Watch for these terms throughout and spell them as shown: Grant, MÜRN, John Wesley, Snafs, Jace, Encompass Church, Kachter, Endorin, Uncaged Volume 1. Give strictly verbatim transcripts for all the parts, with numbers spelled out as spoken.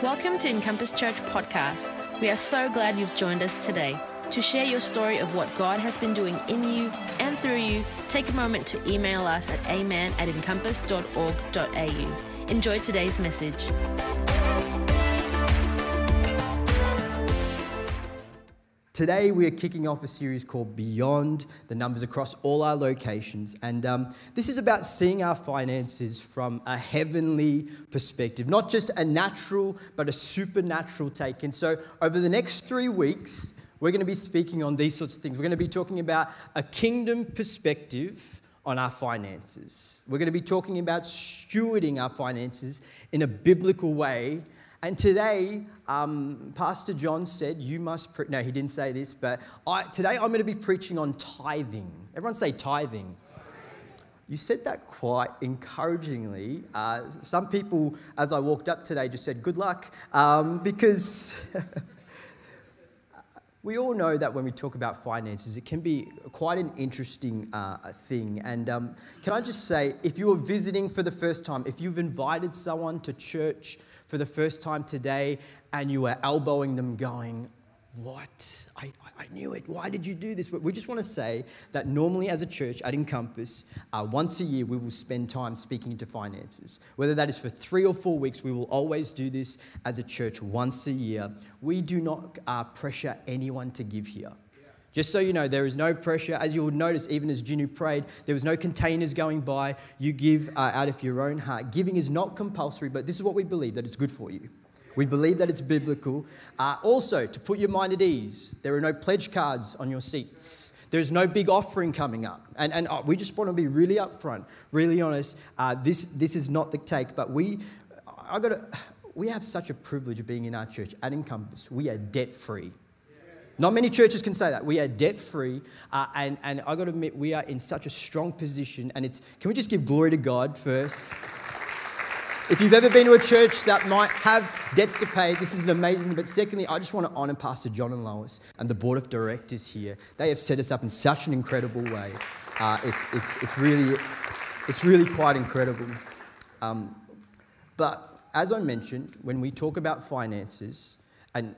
Welcome to Encompass Church Podcast. We are so glad you've joined us today. To share your story of what God has been doing in you and through you, take a moment to email us at amen at encompass dot org dot a u. Enjoy today's message. Today we are kicking off a series called Beyond the Numbers across all our locations, and um, this is about seeing our finances from a heavenly perspective, not just a natural but a supernatural take. And so over the next three weeks, we're going to be speaking on these sorts of things. We're going to be talking about a kingdom perspective on our finances. We're going to be talking about stewarding our finances in a biblical way. And today, um, Pastor John said, you must, pre- no, he didn't say this, but I, today I'm going to be preaching on tithing. Everyone say tithing. You said that quite encouragingly. Uh, some people, as I walked up today, just said, good luck, um, because we all know that when we talk about finances, it can be quite an interesting uh, thing. And um, can I just say, if you are visiting for the first time, if you've invited someone to church for the first time today, and you are elbowing them going, what? I, I knew it. Why did you do this? But we just want to say that normally as a church at Encompass, uh, once a year we will spend time speaking to finances. Whether that is for three or four weeks, we will always do this as a church once a year. We do not uh, pressure anyone to give here. Just so you know, there is no pressure. As you will notice, even as Jinu prayed, there was no containers going by. You give uh, out of your own heart. Giving is not compulsory, but this is what we believe, that it's good for you. We believe that it's biblical. Uh, also, to put your mind at ease, there are no pledge cards on your seats. There's no big offering coming up. And, and uh, we just want to be really upfront, really honest. Uh, this, this is not the take, but we, I gotta, we have such a privilege of being in our church at Encompass. We are debt-free. Not many churches can say that. We are debt-free, uh, and, and I've got to admit, we are in such a strong position, and it's, can we just give glory to God first? If you've ever been to a church that might have debts to pay, this is an amazing thing. But secondly, I just want to honour Pastor John and Lois and the board of directors here. They have set us up in such an incredible way. Uh, it's, it's, it's, really, it's really quite incredible. Um, but as I mentioned, when we talk about finances, and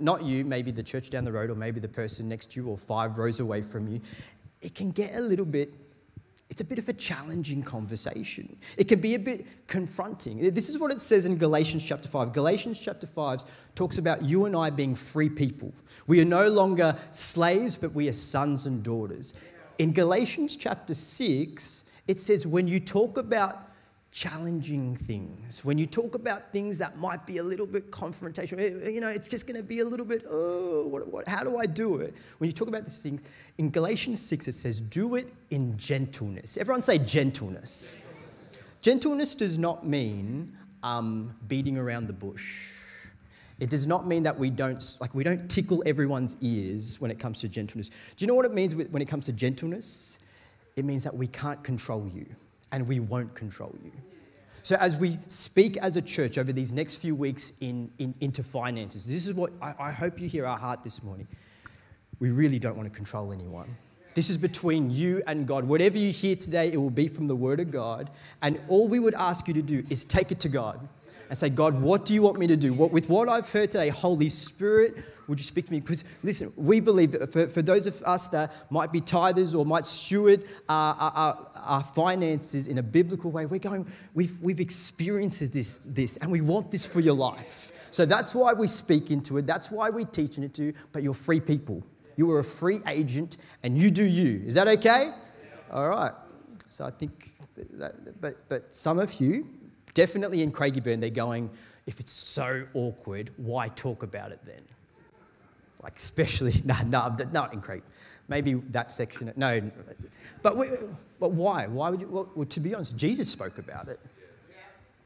not you, maybe the church down the road, or maybe the person next to you, or five rows away from you, it can get a little bit, it's a bit of a challenging conversation. It can be a bit confronting. This is what it says in Galatians chapter five. Galatians chapter five talks about you and I being free people. We are no longer slaves, but we are sons and daughters. In Galatians chapter six, it says when you talk about challenging things, when you talk about things that might be a little bit confrontational, you know, it's just going to be a little bit, oh, what, what, how do I do it? When you talk about these things, in Galatians six, it says, do it in gentleness. Everyone say gentleness. Gentleness does not mean um, beating around the bush. It does not mean that we don't, like we don't tickle everyone's ears when it comes to gentleness. Do you know what it means when it comes to gentleness? It means that we can't control you. And we won't control you. So as we speak as a church over these next few weeks in, in, into finances, this is what I, I hope you hear our heart this morning. We really don't want to control anyone. This is between you and God. Whatever you hear today, it will be from the Word of God. And all we would ask you to do is take it to God and say, God, what do you want me to do? What, with what I've heard today, Holy Spirit, would you speak to me? Because listen, we believe that for, for those of us that might be tithers or might steward our, our, our finances in a biblical way, we're going, we've, we've experienced this, this, and we want this for your life. So that's why we speak into it. That's why we teach it to you, but you're free people. You are a free agent, and you do you. Is that okay? Yeah. All right. So I think, that, but but some of you, definitely in Craigieburn, they're going, if it's so awkward, why talk about it then? Like especially, no, no, not in Craig. Maybe that section, no. But we, but why? Why would you, well, well, to be honest, Jesus spoke about it. Yeah.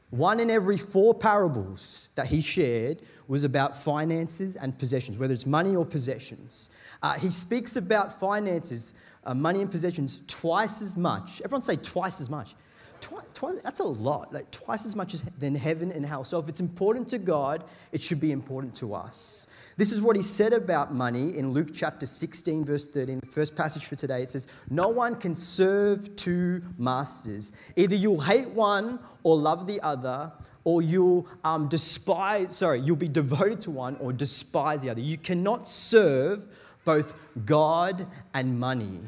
One in every four parables that he shared was about finances and possessions, whether it's money or possessions. Uh, he speaks about finances, uh, money and possessions twice as much. Everyone say twice as much. twi- twi- that's a lot, like twice as much as than heaven and hell. So if it's important to God, it should be important to us. This is what he said about money in Luke chapter sixteen, verse thirteen, the first passage for today. It says, no one can serve two masters. Either you'll hate one or love the other, or you'll um, despise, sorry, you'll be devoted to one or despise the other. You cannot serve both God and money.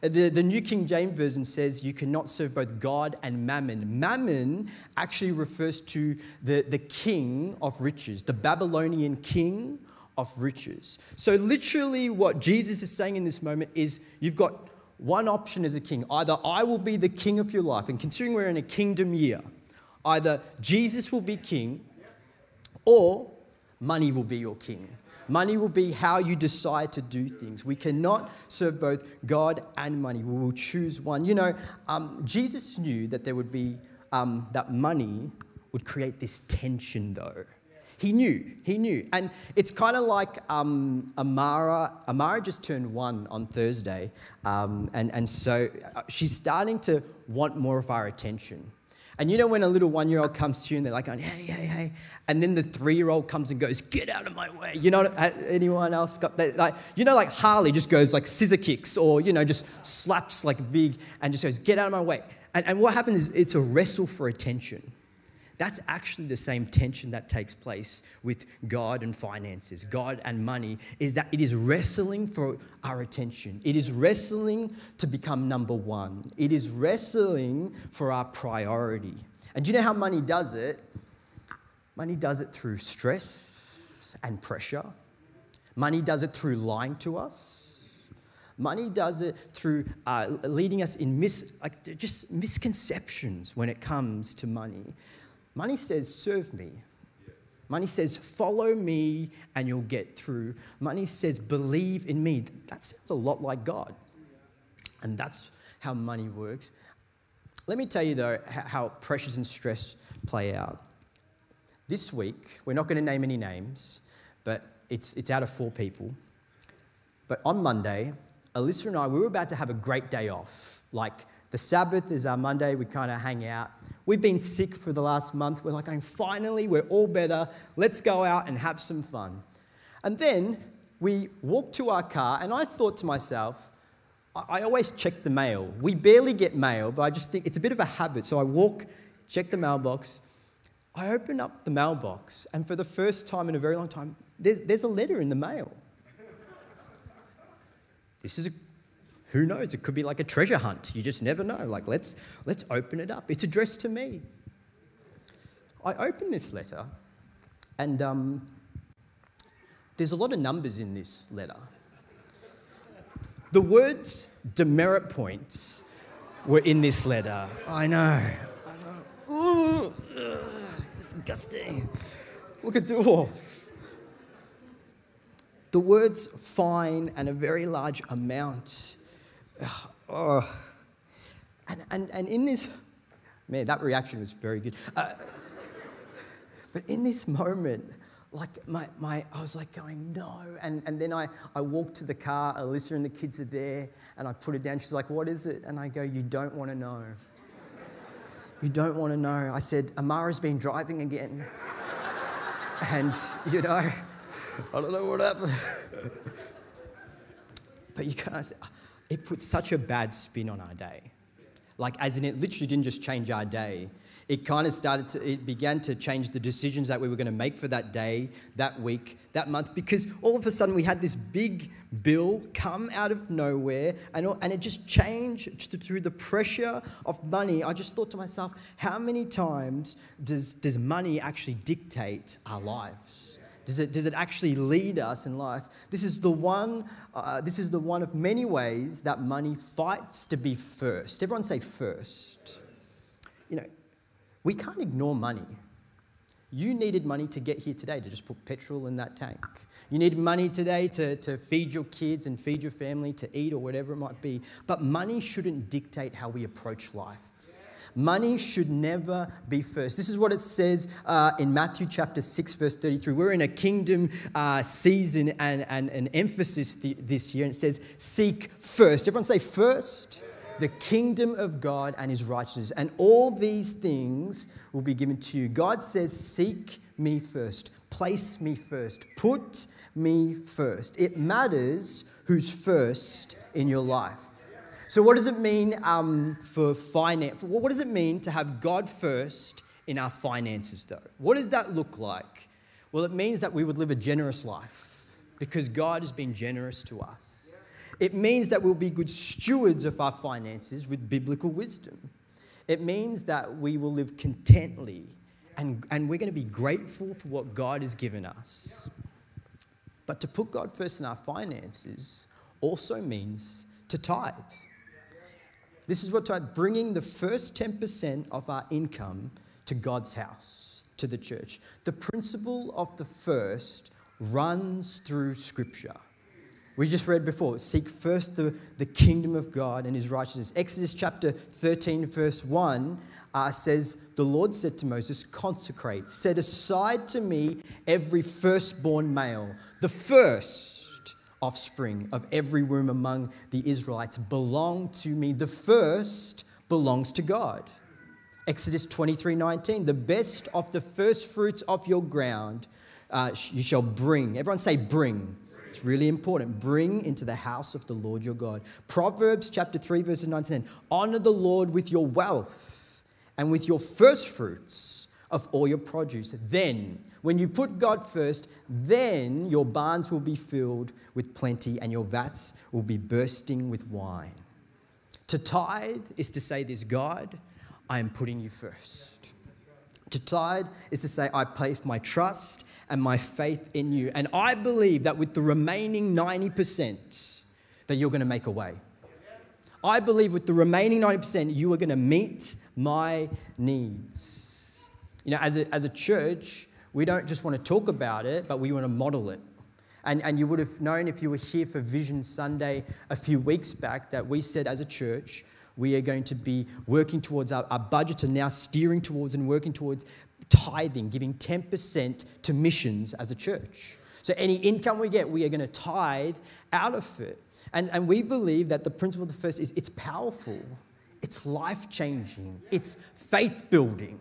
The, the New King James Version says you cannot serve both God and mammon. Mammon actually refers to the, the king of riches, the Babylonian king of riches. So literally what Jesus is saying in this moment is you've got one option as a king. Either I will be the king of your life, and considering we're in a kingdom year, either Jesus will be king or money will be your king. Money will be how you decide to do things. We cannot serve both God and money. We will choose one. You know, um, Jesus knew that there would be, um, that money would create this tension though. He knew, he knew. And it's kind of like um, Amara. Amara just turned one on Thursday. Um, and, and so she's starting to want more of our attention. And you know when a little one-year-old comes to you and they're like, hey, hey, hey. And then the three-year-old comes and goes, get out of my way. You know, anyone else got that? Like, you know, like Harley just goes like scissor kicks or, you know, just slaps like big and just goes, get out of my way. And, and what happens is it's a wrestle for attention. That's actually the same tension that takes place with God and finances, God and money, is that it is wrestling for our attention. It is wrestling to become number one. It is wrestling for our priority. And do you know how money does it? Money does it through stress and pressure. Money does it through lying to us. Money does it through uh, leading us in mis- like just misconceptions when it comes to money. Money says, serve me. Money says, follow me and you'll get through. Money says, believe in me. That sounds a lot like God. And that's how money works. Let me tell you, though, how pressures and stress play out. This week, we're not going to name any names, but it's, it's out of four people. But on Monday, Alyssa and I, we were about to have a great day off. Like, the Sabbath is our Monday. We kind of hang out. We've been sick for the last month. We're like, going, finally, we're all better. Let's go out and have some fun. And then we walked to our car, and I thought to myself, I, I always check the mail. We barely get mail, but I just think it's a bit of a habit. So I walk, check the mailbox. I open up the mailbox, and for the first time in a very long time, there's, there's a letter in the mail. This is a Who knows? It could be like a treasure hunt. You just never know. Like, let's, let's open it up. It's addressed to me. I open this letter, and um, there's a lot of numbers in this letter. The words demerit points were in this letter. I know. I know. Ooh, ugh, disgusting. Look at the wall. The words fine and a very large amount. Oh. And, and, and in this, man, that reaction was very good. Uh, but in this moment, like my, my, I was like going, no. And, and then I, I walked to the car, Alyssa and the kids are there, and I put it down. She's like, what is it? And I go, you don't want to know. You don't want to know. I said, Amara's been driving again. And, you know, I don't know what happened. But you guys, it put such a bad spin on our day. Like, as in, it literally didn't just change our day. It kind of started to, it began to change the decisions that we were going to make for that day, that week, that month, because all of a sudden we had this big bill come out of nowhere, and, and it just changed through the pressure of money. I just thought to myself, how many times does, does money actually dictate our lives? Does it, does it actually lead us in life? This is the one, uh, this is the one of many ways that money fights to be first. Everyone say first. You know, we can't ignore money. You needed money to get here today, to just put petrol in that tank. You need money today to, to feed your kids and feed your family, to eat or whatever it might be. But money shouldn't dictate how we approach life. Money should never be first. This is what it says uh, in Matthew chapter six, verse thirty-three. We're in a kingdom uh, season and an emphasis th- this year. And it says, seek first. Everyone say first. the kingdom of God and his righteousness, and all these things will be given to you. God says, seek me first, place me first, put me first. It matters who's first in your life. So what does it mean um, for finance? What does it mean to have God first in our finances, though? What does that look like? Well, it means that we would live a generous life because God has been generous to us. It means that we'll be good stewards of our finances with biblical wisdom. It means that we will live contently and, and we're going to be grateful for what God has given us. But to put God first in our finances also means to tithe. This is what tithe, bringing the first ten percent of our income to God's house, to the church. The principle of the first runs through Scripture. We just read before, seek first the, the kingdom of God and his righteousness. Exodus chapter thirteen, verse one uh, says, the Lord said to Moses, consecrate, set aside to me every firstborn male, the first offspring of every womb among the Israelites belong to me. The first belongs to God. Exodus twenty-three nineteen, the best of the first fruits of your ground uh, you shall bring. Everyone say bring. It's really important. Bring into the house of the Lord your God. Proverbs chapter three, verses nineteen. Honor the Lord with your wealth and with your first fruits of all your produce. Then, when you put God first, then your barns will be filled with plenty and your vats will be bursting with wine. To tithe is to say this, God, I am putting you first. To tithe is to say, I place my trust and my faith in you. And I believe that with the remaining ninety percent that you're going to make a way. I believe with the remaining ninety percent you are going to meet my needs. You know, as a, as a church, we don't just want to talk about it, but we want to model it. And, and you would have known if you were here for Vision Sunday a few weeks back that we said as a church, we are going to be working towards our, our budget and now steering towards and working towards tithing, giving ten percent to missions as a church. So any income we get, we are going to tithe out of it. And, and we believe that the principle of the first is it's powerful, it's life-changing, it's faith-building.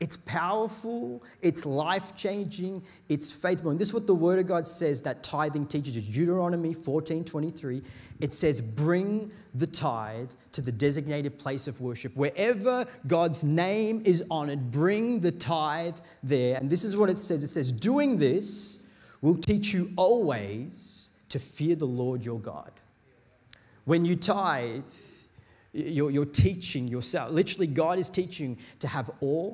It's powerful, it's life-changing, it's faith-building. This is what the Word of God says that tithing teaches us. Deuteronomy fourteen twenty-three, it says, bring the tithe to the designated place of worship. Wherever God's name is honored, bring the tithe there. And this is what it says. It says, doing this will teach you always to fear the Lord your God. When you tithe, you're, you're teaching yourself. Literally, God is teaching to have awe,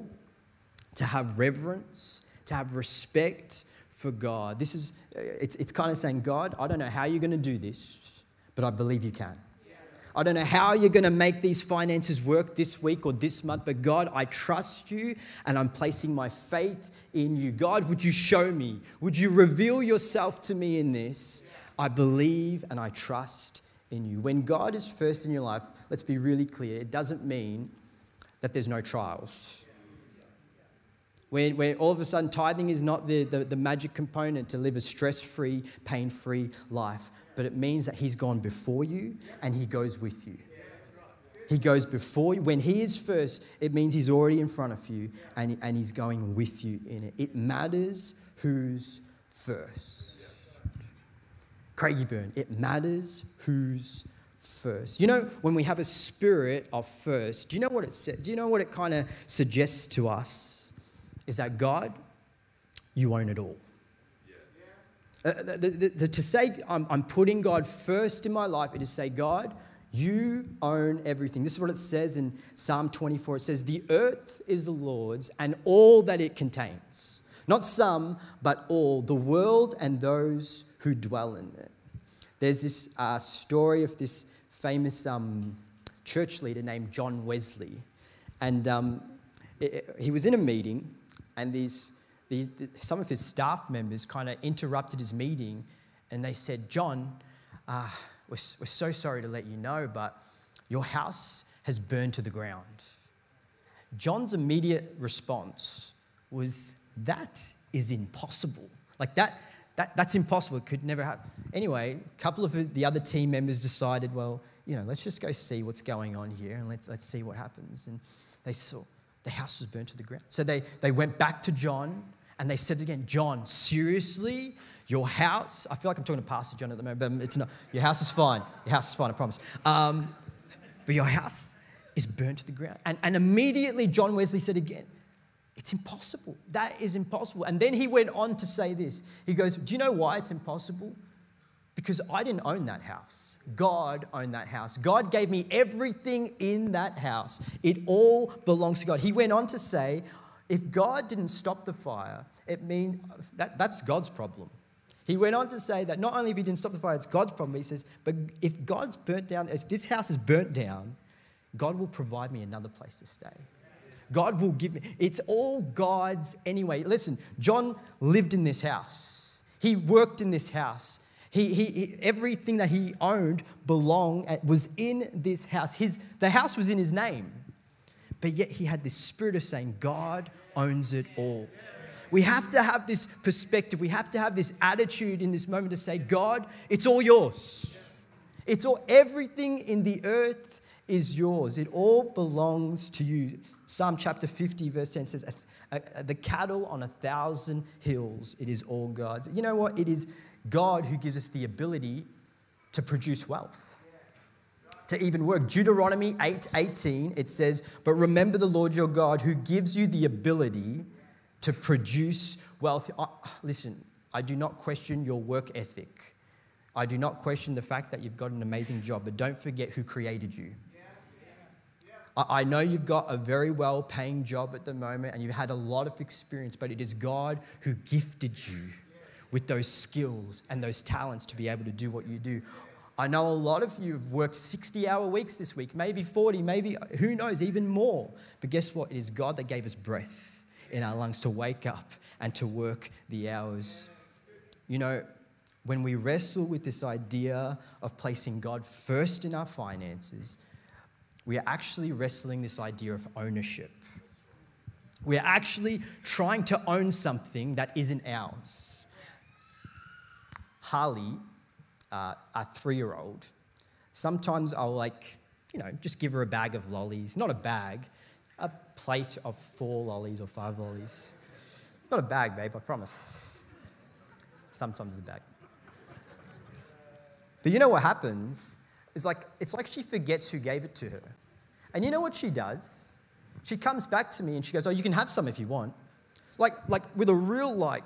to have reverence, to have respect for God. This is, it's, it's kind of saying, God, I don't know how you're going to do this, but I believe you can. Yeah. I don't know how you're going to make these finances work this week or this month, but God, I trust you and I'm placing my faith in you. God, would you show me? Would you reveal yourself to me in this? I believe and I trust in you. When God is first in your life, let's be really clear, it doesn't mean that there's no trials. Where, where all of a sudden tithing is not the, the, the magic component to live a stress-free, pain-free life. But it means that he's gone before you and he goes with you. He goes before you. When he is first, it means he's already in front of you and, and he's going with you in it. It matters who's first. Craigieburn, it matters who's first. You know, when we have a spirit of first, do you know what it says? Do you know what it kind of suggests to us? Is that God, you own it all. Yeah. Uh, the, the, the, to say I'm, I'm putting God first in my life, it is say, God, you own everything. This is what it says in Psalm twenty-four. It says, the earth is the Lord's and all that it contains. Not some, but all, the world and those who dwell in it. There's this uh, story of this famous um, church leader named John Wesley. And um, it, he was in a meeting. And these, these, some of his staff members kind of interrupted his meeting and they said, John, uh, we're, we're so sorry to let you know, but your house has burned to the ground. John's immediate response was, that is impossible. Like that, that that's impossible. It could never happen. Anyway, a couple of the other team members decided, well, you know, let's just go see what's going on here and let's let's see what happens. And they saw the house was burnt to the ground. So they, they went back to John and they said again, John, seriously, your house, I feel like I'm talking to Pastor John at the moment, but it's not, your house is fine. Your house is fine, I promise. Um, but your house is burnt to the ground. And, and immediately John Wesley said again, it's impossible. That is impossible. And then he went on to say this. He goes, do you know why it's impossible? Because I didn't own that house. God owned that house. God gave me everything in that house. It all belongs to God. He went on to say, if God didn't stop the fire, it means that, that's God's problem. He went on to say that not only if he didn't stop the fire, it's God's problem. He says, but if God's burnt down, if this house is burnt down, God will provide me another place to stay. God will give me. It's all God's anyway. Listen, John lived in this house. He worked in this house. He, he, he, everything that he owned belonged, was in this house. His, the house was in his name, but yet he had this spirit of saying, God owns it all. We have to have this perspective. We have to have this attitude in this moment to say, God, it's all yours. It's all, everything in the earth is yours. It all belongs to you. Psalm chapter fifty, verse ten says, the cattle on a thousand hills, it is all God's. You know what? It is God who gives us the ability to produce wealth, to even work. Deuteronomy eight eighteen, it says, but remember the Lord your God who gives you the ability to produce wealth. I, listen, I do not question your work ethic. I do not question the fact that you've got an amazing job, but don't forget who created you. I know you've got a very well-paying job at the moment and you've had a lot of experience, but it is God who gifted you with those skills and those talents to be able to do what you do. I know a lot of you have worked sixty-hour weeks this week, maybe forty, maybe, who knows, even more. But guess what? It is God that gave us breath in our lungs to wake up and to work the hours. You know, when we wrestle with this idea of placing God first in our finances, we are actually wrestling this idea of ownership. We are actually trying to own something that isn't ours. Harley, uh, our three-year-old, sometimes I'll like, you know, just give her a bag of lollies. Not a bag, a plate of four lollies or five lollies. Not a bag, babe, I promise. Sometimes it's a bag. But you know what happens? It's like, it's like she forgets who gave it to her. And you know what she does? She comes back to me and she goes, oh, you can have some if you want. Like, like with a real, like,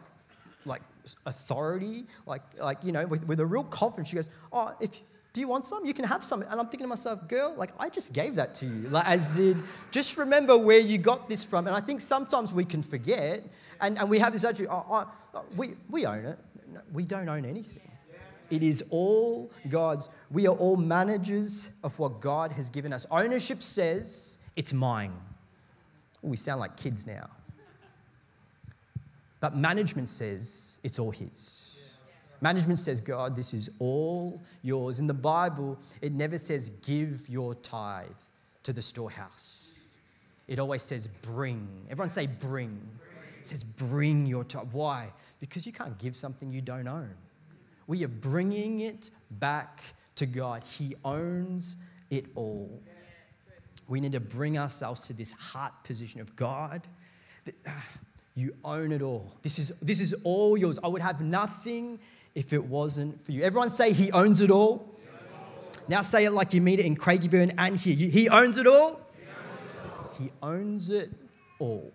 like authority, like, like you know, with, with a real confidence, she goes, oh, if, do you want some? You can have some. And I'm thinking to myself, girl, like, I just gave that to you. Like, as in, just remember where you got this from. And I think sometimes we can forget, and, and we have this attitude, oh, oh, we, we own it. No, we don't own anything. It is all God's. We are all managers of what God has given us. Ownership says, it's mine. Ooh, we sound like kids now. But management says, it's all his. Management says, God, this is all yours. In the Bible, it never says, give your tithe to the storehouse. It always says, bring. Everyone say, bring. It says, bring your tithe. Why? Because you can't give something you don't own. We are bringing it back to God. He owns it all. We need to bring ourselves to this heart position of God. That, uh, you own it all. This is, this is all yours. I would have nothing if it wasn't for you. Everyone say he owns it all. Owns it all. Now say it like you mean it in Craigieburn and here. You, he owns it all. He owns it all.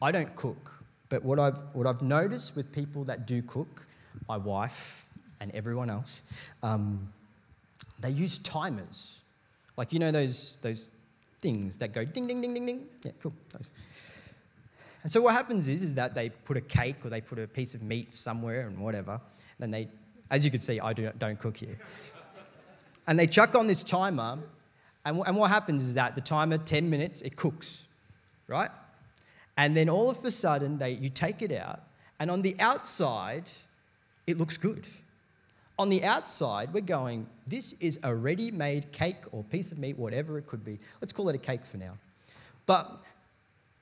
I don't cook. But what I've, what I've noticed with people that do cook, my wife and everyone else, um, they use timers. Like, you know, those, those things that go ding, ding, ding, ding, ding. Yeah, cool. Those. And so what happens is, is that they put a cake or they put a piece of meat somewhere and whatever. And then they, as you can see, I do, don't cook here. And they chuck on this timer. And, and what happens is that the timer, ten minutes, it cooks, right? And then all of a sudden, they, you take it out, and on the outside, it looks good. On the outside, we're going, this is a ready-made cake or piece of meat, whatever it could be. Let's call it a cake for now. But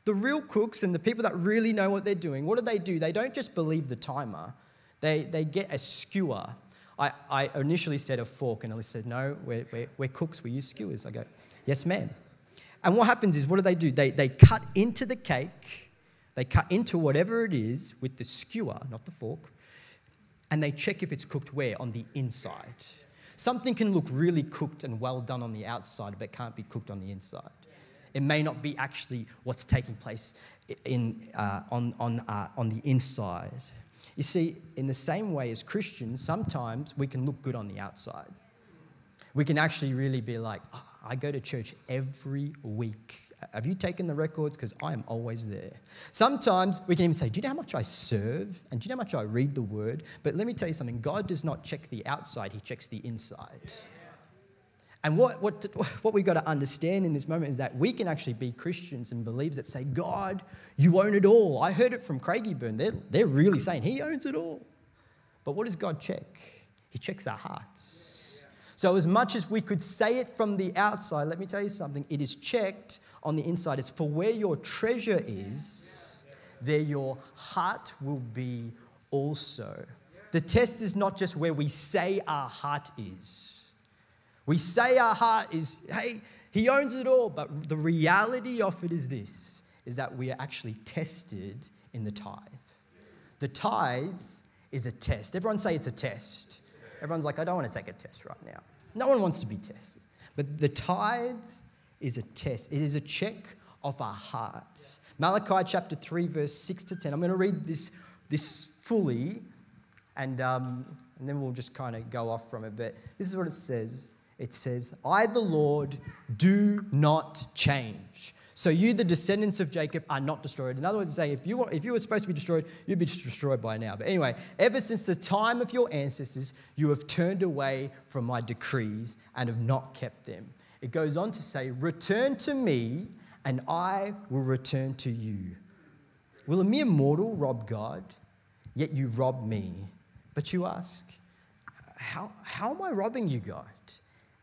the real cooks and the people that really know what they're doing, what do they do? They don't just believe the timer. They, they get a skewer. I, I initially said a fork, and Alyssa said, no, we're, we're, we're cooks, we use skewers. I go, yes, ma'am. And what happens is, what do they do? They, they cut into the cake, they cut into whatever it is with the skewer, not the fork, and they check if it's cooked where? On the inside. Something can look really cooked and well done on the outside, but can't be cooked on the inside. It may not be actually what's taking place in, uh, on, on, uh, on the inside. You see, in the same way as Christians, sometimes we can look good on the outside. We can actually really be like, oh, I go to church every week. Have you taken the records? Because I am always there. Sometimes we can even say, do you know how much I serve? And do you know how much I read the word? But let me tell you something. God does not check the outside. He checks the inside. And what, what, what we've got to understand in this moment is that we can actually be Christians and believers that say, God, you own it all. I heard it from Craigieburn. They're, they're really saying he owns it all. But what does God check? He checks our hearts. So as much as we could say it from the outside, let me tell you something. It is checked on the inside. It's for where your treasure is, there your heart will be also. The test is not just where we say our heart is. We say our heart is, hey, he owns it all. But the reality of it is this, is that we are actually tested in the tithe. The tithe is a test. Everyone say it's a test. Everyone's like, I don't want to take a test right now. No one wants to be tested. But the tithe is a test. It is a check of our hearts. Malachi chapter three, verse six to ten. I'm going to read this, this fully, and, um, and then we'll just kind of go off from it. But this is what it says. It says, I, the Lord, do not change. So you, the descendants of Jacob, are not destroyed. In other words, say, if you were, if you were supposed to be destroyed, you'd be destroyed by now. But anyway, ever since the time of your ancestors, you have turned away from my decrees and have not kept them. It goes on to say, return to me, and I will return to you. Will a mere mortal rob God? Yet you rob me. But you ask, how, how am I robbing you, God?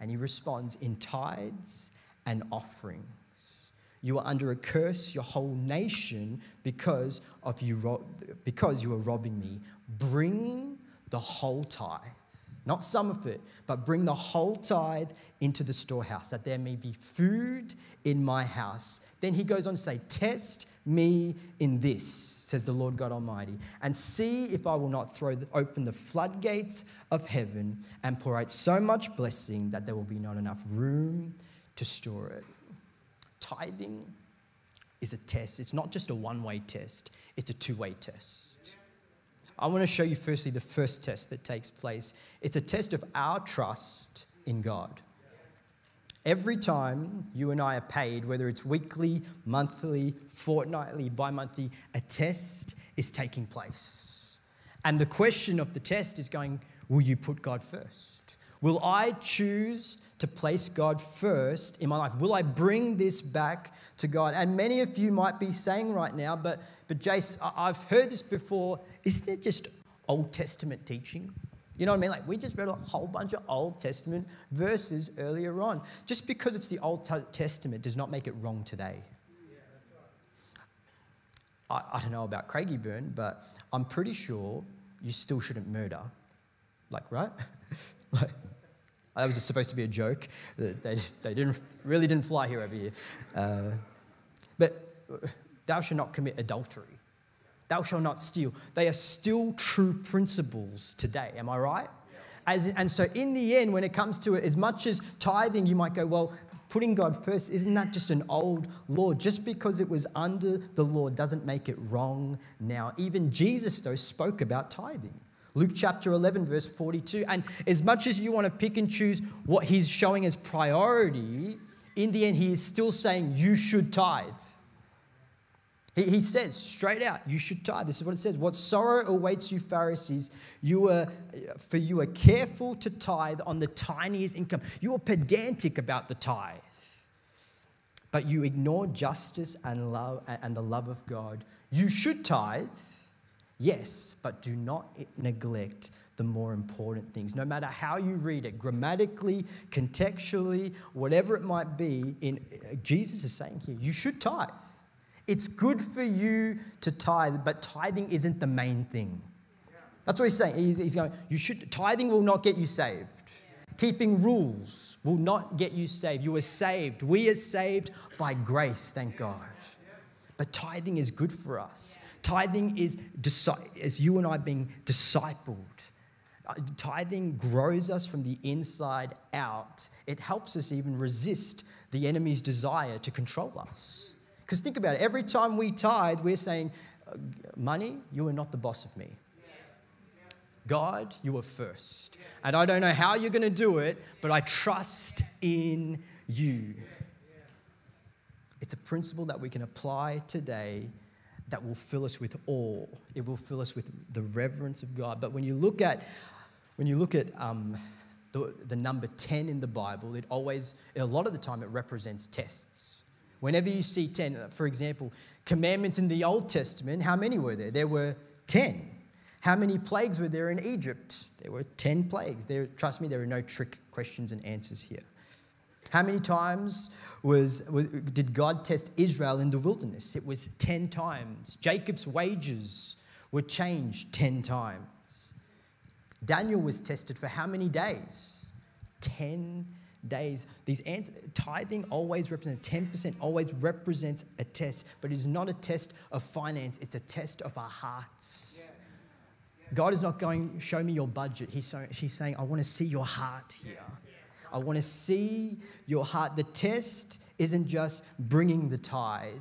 And he responds, in tithes and offerings. You are under a curse, your whole nation, because of you ro- because you are robbing me. Bring the whole tithe, not some of it, but bring the whole tithe into the storehouse, that there may be food in my house. Then he goes on to say, test me in this, says the Lord God Almighty, and see if I will not throw the, open the floodgates of heaven and pour out so much blessing that there will be not enough room to store it. Tithing is a test. It's not just a one-way test. It's a two-way test. I want to show you firstly the first test that takes place. It's a test of our trust in God. Every time you and I are paid, whether it's weekly, monthly, fortnightly, bi-monthly, a test is taking place. And the question of the test is going, will you put God first? Will I choose to place God first in my life? Will I bring this back to God? And many of you might be saying right now, but, but Jace, I've heard this before. Isn't it just Old Testament teaching? You know what I mean? Like, we just read a whole bunch of Old Testament verses earlier on. Just because it's the Old Testament does not make it wrong today. Yeah, that's right. I, I don't know about Craigieburn, but I'm pretty sure you still shouldn't murder. Like, right? Like, that was supposed to be a joke. They, they didn't really didn't fly here over here. Uh, but thou shalt not commit adultery. Thou shalt not steal. They are still true principles today. Am I right? Yeah. As in, and so in the end, when it comes to it, as much as tithing, you might go, well, putting God first, isn't that just an old law? Just because it was under the law doesn't make it wrong now. Even Jesus, though, spoke about tithing. Luke chapter eleven, verse forty-two. And as much as you want to pick and choose what he's showing as priority, in the end, he is still saying you should tithe. He says straight out, you should tithe. This is what it says. What sorrow awaits you, Pharisees, you are, for you are careful to tithe on the tiniest income. You are pedantic about the tithe, but you ignore justice and love and the love of God. You should tithe, yes, but do not neglect the more important things. No matter how you read it, grammatically, contextually, whatever it might be, in Jesus is saying here, you should tithe. It's good for you to tithe, but tithing isn't the main thing. That's what he's saying. He's, he's going, you should, tithing will not get you saved. Yeah. Keeping rules will not get you saved. You are saved. We are saved by grace, thank God. But tithing is good for us. Tithing is, as you and I being discipled. Tithing grows us from the inside out. It helps us even resist the enemy's desire to control us. Because think about it. Every time we tithe, we're saying, money, you are not the boss of me. God, you are first. And I don't know how you're going to do it, but I trust in you. It's a principle that we can apply today that will fill us with awe. It will fill us with the reverence of God. But when you look at, when you look at um, the, the number ten in the Bible, it always, a lot of the time, it represents tests. Whenever you see ten, for example, commandments in the Old Testament, how many were there? There were ten. How many plagues were there in Egypt? There were ten plagues. There, trust me, there are no trick questions and answers here. How many times was, was, did God test Israel in the wilderness? It was ten times. Jacob's wages were changed ten times. Daniel was tested for how many days? Ten days. These answers, tithing always represents, ten percent always represents a test, but it is not a test of finance. It's a test of our hearts. Yeah. Yeah. God is not going, show me your budget. He's so, she's saying, I want to see your heart here. Yeah. I want to see your heart. The test isn't just bringing the tithe,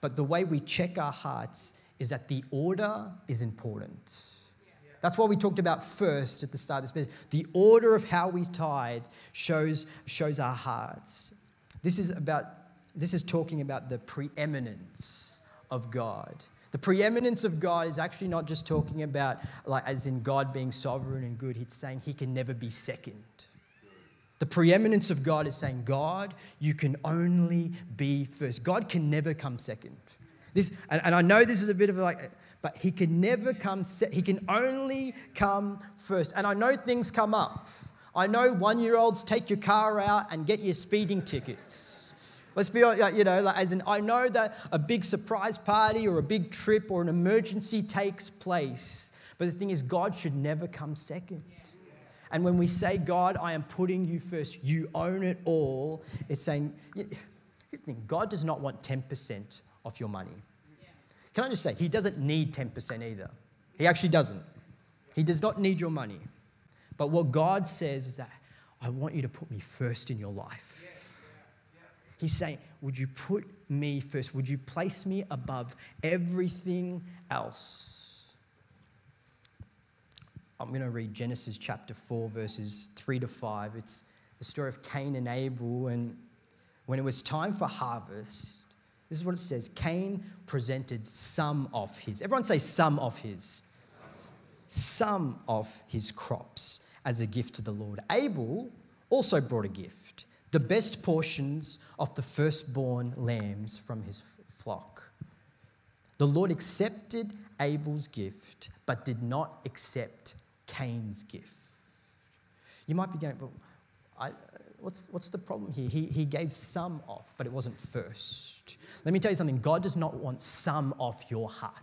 but the way we check our hearts is that the order is important. Yeah. That's what we talked about first at the start of this message. The order of how we tithe shows, shows our hearts. This is about, this is talking about the preeminence of God. The preeminence of God is actually not just talking about, like, as in God being sovereign and good. It's saying he can never be second. The preeminence of God is saying, God, you can only be first. God can never come second. This, and, and I know this is a bit of a like, but he can never come, se- he can only come first. And I know things come up. I know one-year-olds take your car out and get your speeding tickets. Let's be honest, you know, like, as in, I know that a big surprise party or a big trip or an emergency takes place. But the thing is, God should never come second. And when we say, God, I am putting you first, you own it all, it's saying, here's the thing, God does not want ten percent of your money. Yeah. Can I just say, he doesn't need ten percent either. He actually doesn't. He does not need your money. But what God says is that, I want you to put me first in your life. Yeah. Yeah. Yeah. He's saying, would you put me first? Would you place me above everything else? I'm going to read Genesis chapter four, verses three to five. It's the story of Cain and Abel. And when it was time for harvest, this is what it says. Cain presented some of his. Everyone say some of his. Some of his crops as a gift to the Lord. Abel also brought a gift. The best portions of the firstborn lambs from his flock. The Lord accepted Abel's gift, but did not accept Cain's gift. You might be going, well, I, what's, what's the problem here? He, he gave some of, but it wasn't first. Let me tell you something. God does not want some of your heart.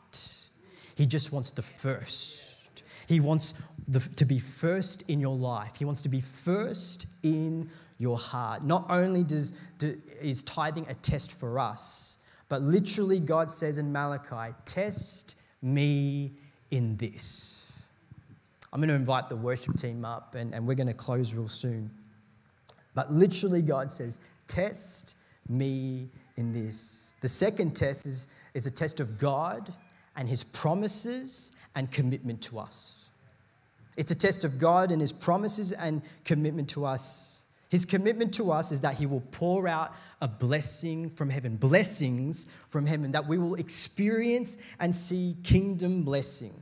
He just wants the first. He wants the, to be first in your life. He wants to be first in your heart. Not only does, do, is tithing a test for us, but literally God says in Malachi, test me in this. I'm going to invite the worship team up, and, and we're going to close real soon. But literally God says, test me in this. The second test is, is a test of God and his promises and commitment to us. It's a test of God and his promises and commitment to us. His commitment to us is that he will pour out a blessing from heaven, blessings from heaven, that we will experience and see kingdom blessings.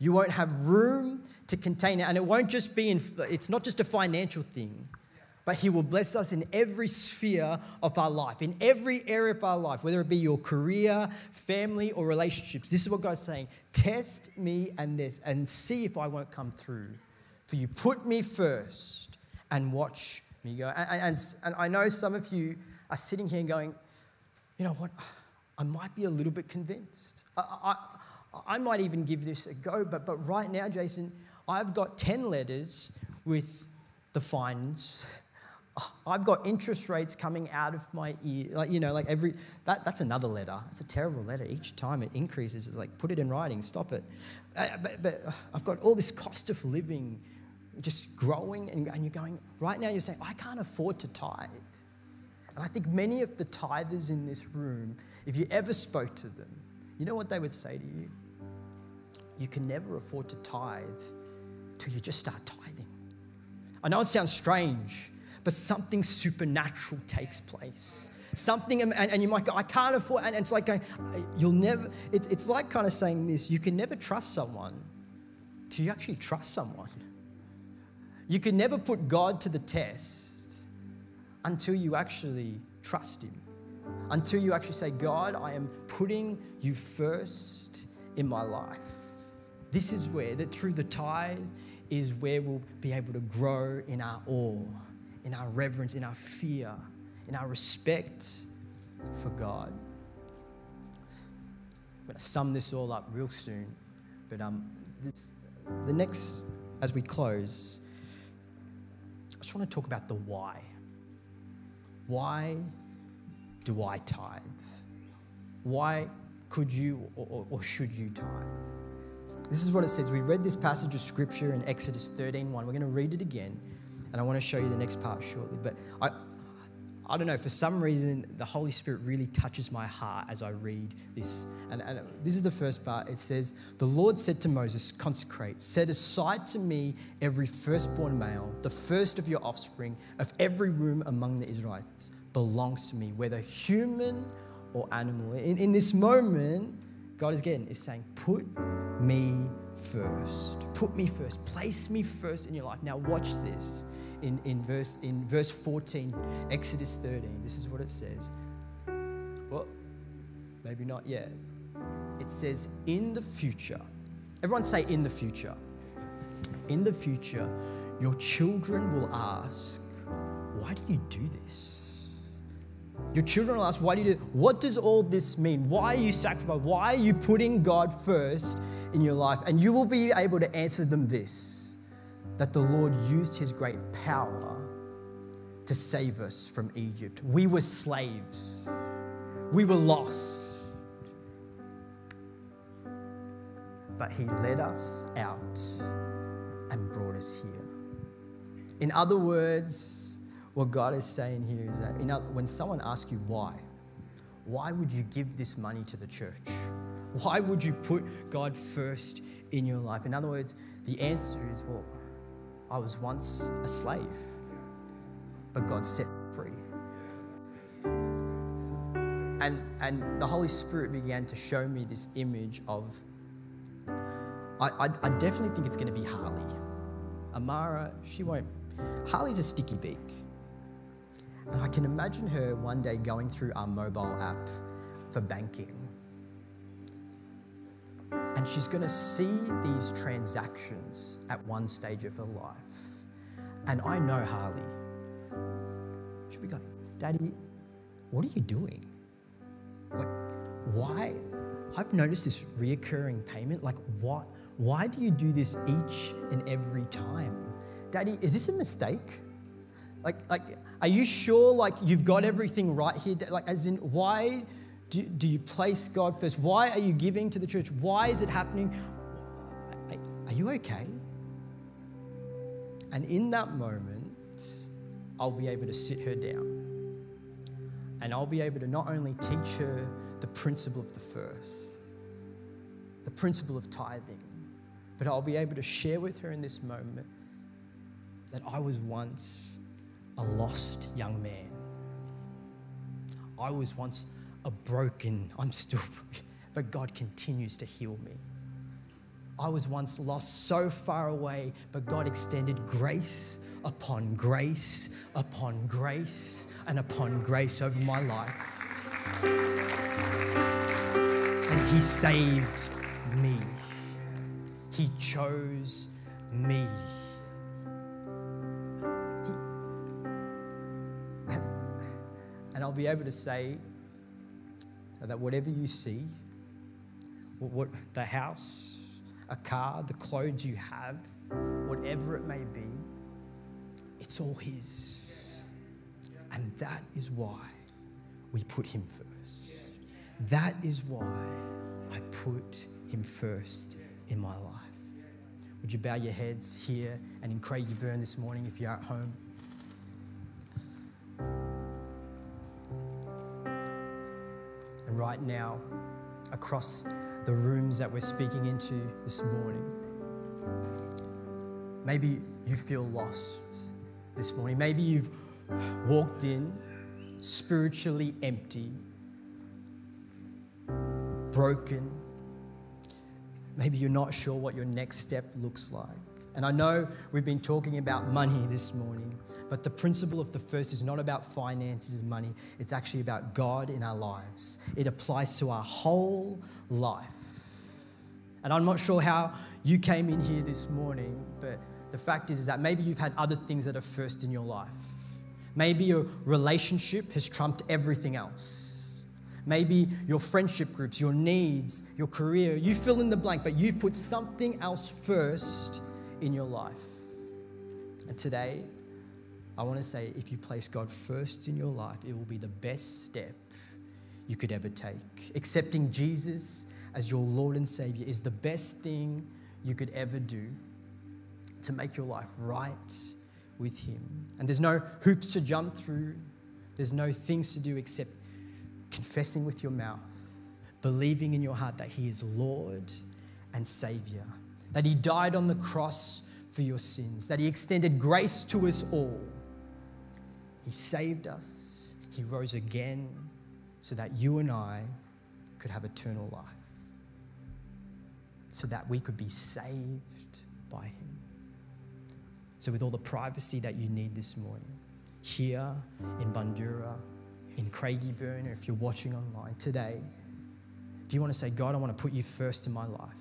You won't have room to contain it. And it won't just be in, it's not just a financial thing, but he will bless us in every sphere of our life, in every area of our life, whether it be your career, family, or relationships. This is what God's saying. Test me and this and see if I won't come through. For you put me first. And watch me go. And, and, and I know some of you are sitting here and going, you know what, I might be a little bit convinced. I, I, I might even give this a go, but, but right now, Jason, I've got ten letters with the fines. I've got interest rates coming out of my ear. Like, you know, like every, that, that's another letter. It's a terrible letter. Each time it increases, it's like, put it in writing, stop it. Uh, but, but I've got all this cost of living just growing, and, and you're going, right now you're saying, I can't afford to tithe. And I think many of the tithers in this room, if you ever spoke to them, you know what they would say to you? You can never afford to tithe till you just start tithing. I know it sounds strange, but something supernatural takes place. Something, and, and you might go, I can't afford, and it's like going, you'll never, it, it's like kind of saying this, you can never trust someone till you actually trust someone. You can never put God to the test until you actually trust him, until you actually say, God, I am putting you first in my life. This is where, that through the tithe is where we'll be able to grow in our awe, in our reverence, in our fear, in our respect for God. I'm going to sum this all up real soon, but um, this, the next, as we close, I just want to talk about the why. Why do I tithe? Why could you or, or should you tithe? This is what it says. We read this passage of Scripture in Exodus thirteen one. We're going to read it again. And I want to show you the next part shortly. But I, I don't know, for some reason, the Holy Spirit really touches my heart as I read this. And, and this is the first part. It says, the Lord said to Moses, consecrate, set aside to me every firstborn male, the first of your offspring, of every womb among the Israelites belongs to me, whether human or animal. In, in this moment, God is again is saying, put me first. Put me first. Place me first in your life. Now watch this. In, in, verse, in verse fourteen, Exodus thirteen, this is what it says. Well, maybe not yet. It says, in the future, everyone say in the future. In the future, your children will ask, why do you do this? Your children will ask, why do you do what does all this mean? Why are you sacrificing? Why are you putting God first in your life? And you will be able to answer them this, that the Lord used his great power to save us from Egypt. We were slaves. We were lost. But he led us out and brought us here. In other words, what God is saying here is that in other, when someone asks you why, why would you give this money to the church? Why would you put God first in your life? In other words, the answer is, well, I was once a slave, but God set me free. And, and the Holy Spirit began to show me this image of, I, I, I definitely think it's going to be Harley. Amara, she won't. Harley's a sticky beak. And I can imagine her one day going through our mobile app for banking. And she's going to see these transactions at one stage of her life. And I know Harley. She'll be like, Daddy, what are you doing? Like, why? I've noticed this reoccurring payment. Like, what? Why do you do this each and every time? Daddy, is this a mistake? Like, like, are you sure, like, you've got everything right here? Like, as in, why... Do, do you place God first? Why are you giving to the church? Why is it happening? Are you okay? And in that moment, I'll be able to sit her down. And I'll be able to not only teach her the principle of the first, the principle of tithing, but I'll be able to share with her in this moment that I was once a lost young man. I was once a broken, I'm still, but God continues to heal me. I was once lost so far away, but God extended grace upon grace upon grace and upon grace over my life. And he saved me. He chose me. He, and, and I'll be able to say, that whatever you see, what the house, a car, the clothes you have, whatever it may be, it's all His. And that is why we put Him first. That is why I put Him first in my life. Would you bow your heads here and in Craigieburn this morning if you're at home? And right now, across the rooms that we're speaking into this morning, maybe you feel lost this morning. Maybe you've walked in spiritually empty, broken. Maybe you're not sure what your next step looks like. And I know we've been talking about money this morning, but the principle of the first is not about finances and money. It's actually about God in our lives. It applies to our whole life. And I'm not sure how you came in here this morning, but the fact is, is that maybe you've had other things that are first in your life. Maybe your relationship has trumped everything else. Maybe your friendship groups, your needs, your career, you fill in the blank, but you've put something else first in your life. And today, I want to say, if you place God first in your life, it will be the best step you could ever take. Accepting Jesus as your Lord and Savior is the best thing you could ever do to make your life right with Him. And there's no hoops to jump through. There's no things to do except confessing with your mouth, believing in your heart that He is Lord and Savior, that He died on the cross for your sins, that He extended grace to us all. He saved us. He rose again so that you and I could have eternal life, so that we could be saved by Him. So with all the privacy that you need this morning, here in Bandura, in Craigieburn, or if you're watching online today, if you want to say, God, I want to put you first in my life.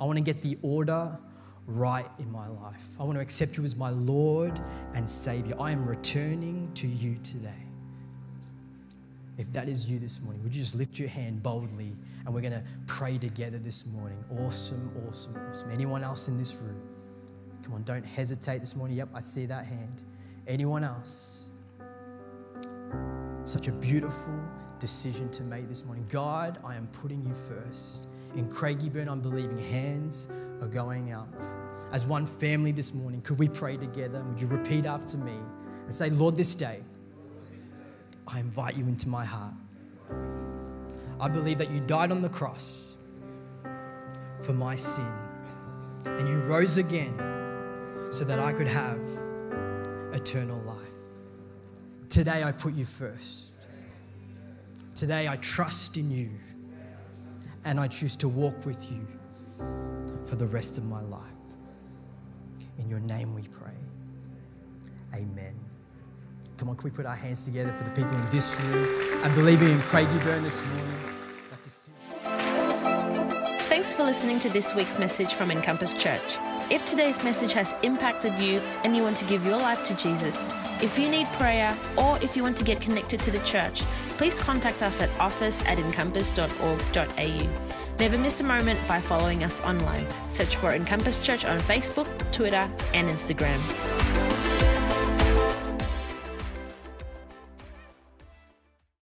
I want to get the order right in my life. I want to accept you as my Lord and Savior. I am returning to you today. If that is you this morning, would you just lift your hand boldly and we're going to pray together this morning. Awesome, awesome, awesome. Anyone else in this room? Come on, don't hesitate this morning. Yep, I see that hand. Anyone else? Such a beautiful decision to make this morning. God, I am putting you first. In Craigieburn, I'm believing hands are going up. As one family this morning, could we pray together? And would you repeat after me and say, Lord, this day, I invite you into my heart. I believe that you died on the cross for my sin and you rose again so that I could have eternal life. Today, I put you first. Today, I trust in you and I choose to walk with you for the rest of my life. In your name we pray. Amen. Come on, can we put our hands together for the people in this room and believing in Craigieburn this morning? Thanks for listening to this week's message from Encompass Church. If today's message has impacted you and you want to give your life to Jesus, if you need prayer or if you want to get connected to the church, please contact us at office at encompass dot org dot a u. Never miss a moment by following us online. Search for Encompass Church on Facebook, Twitter and Instagram.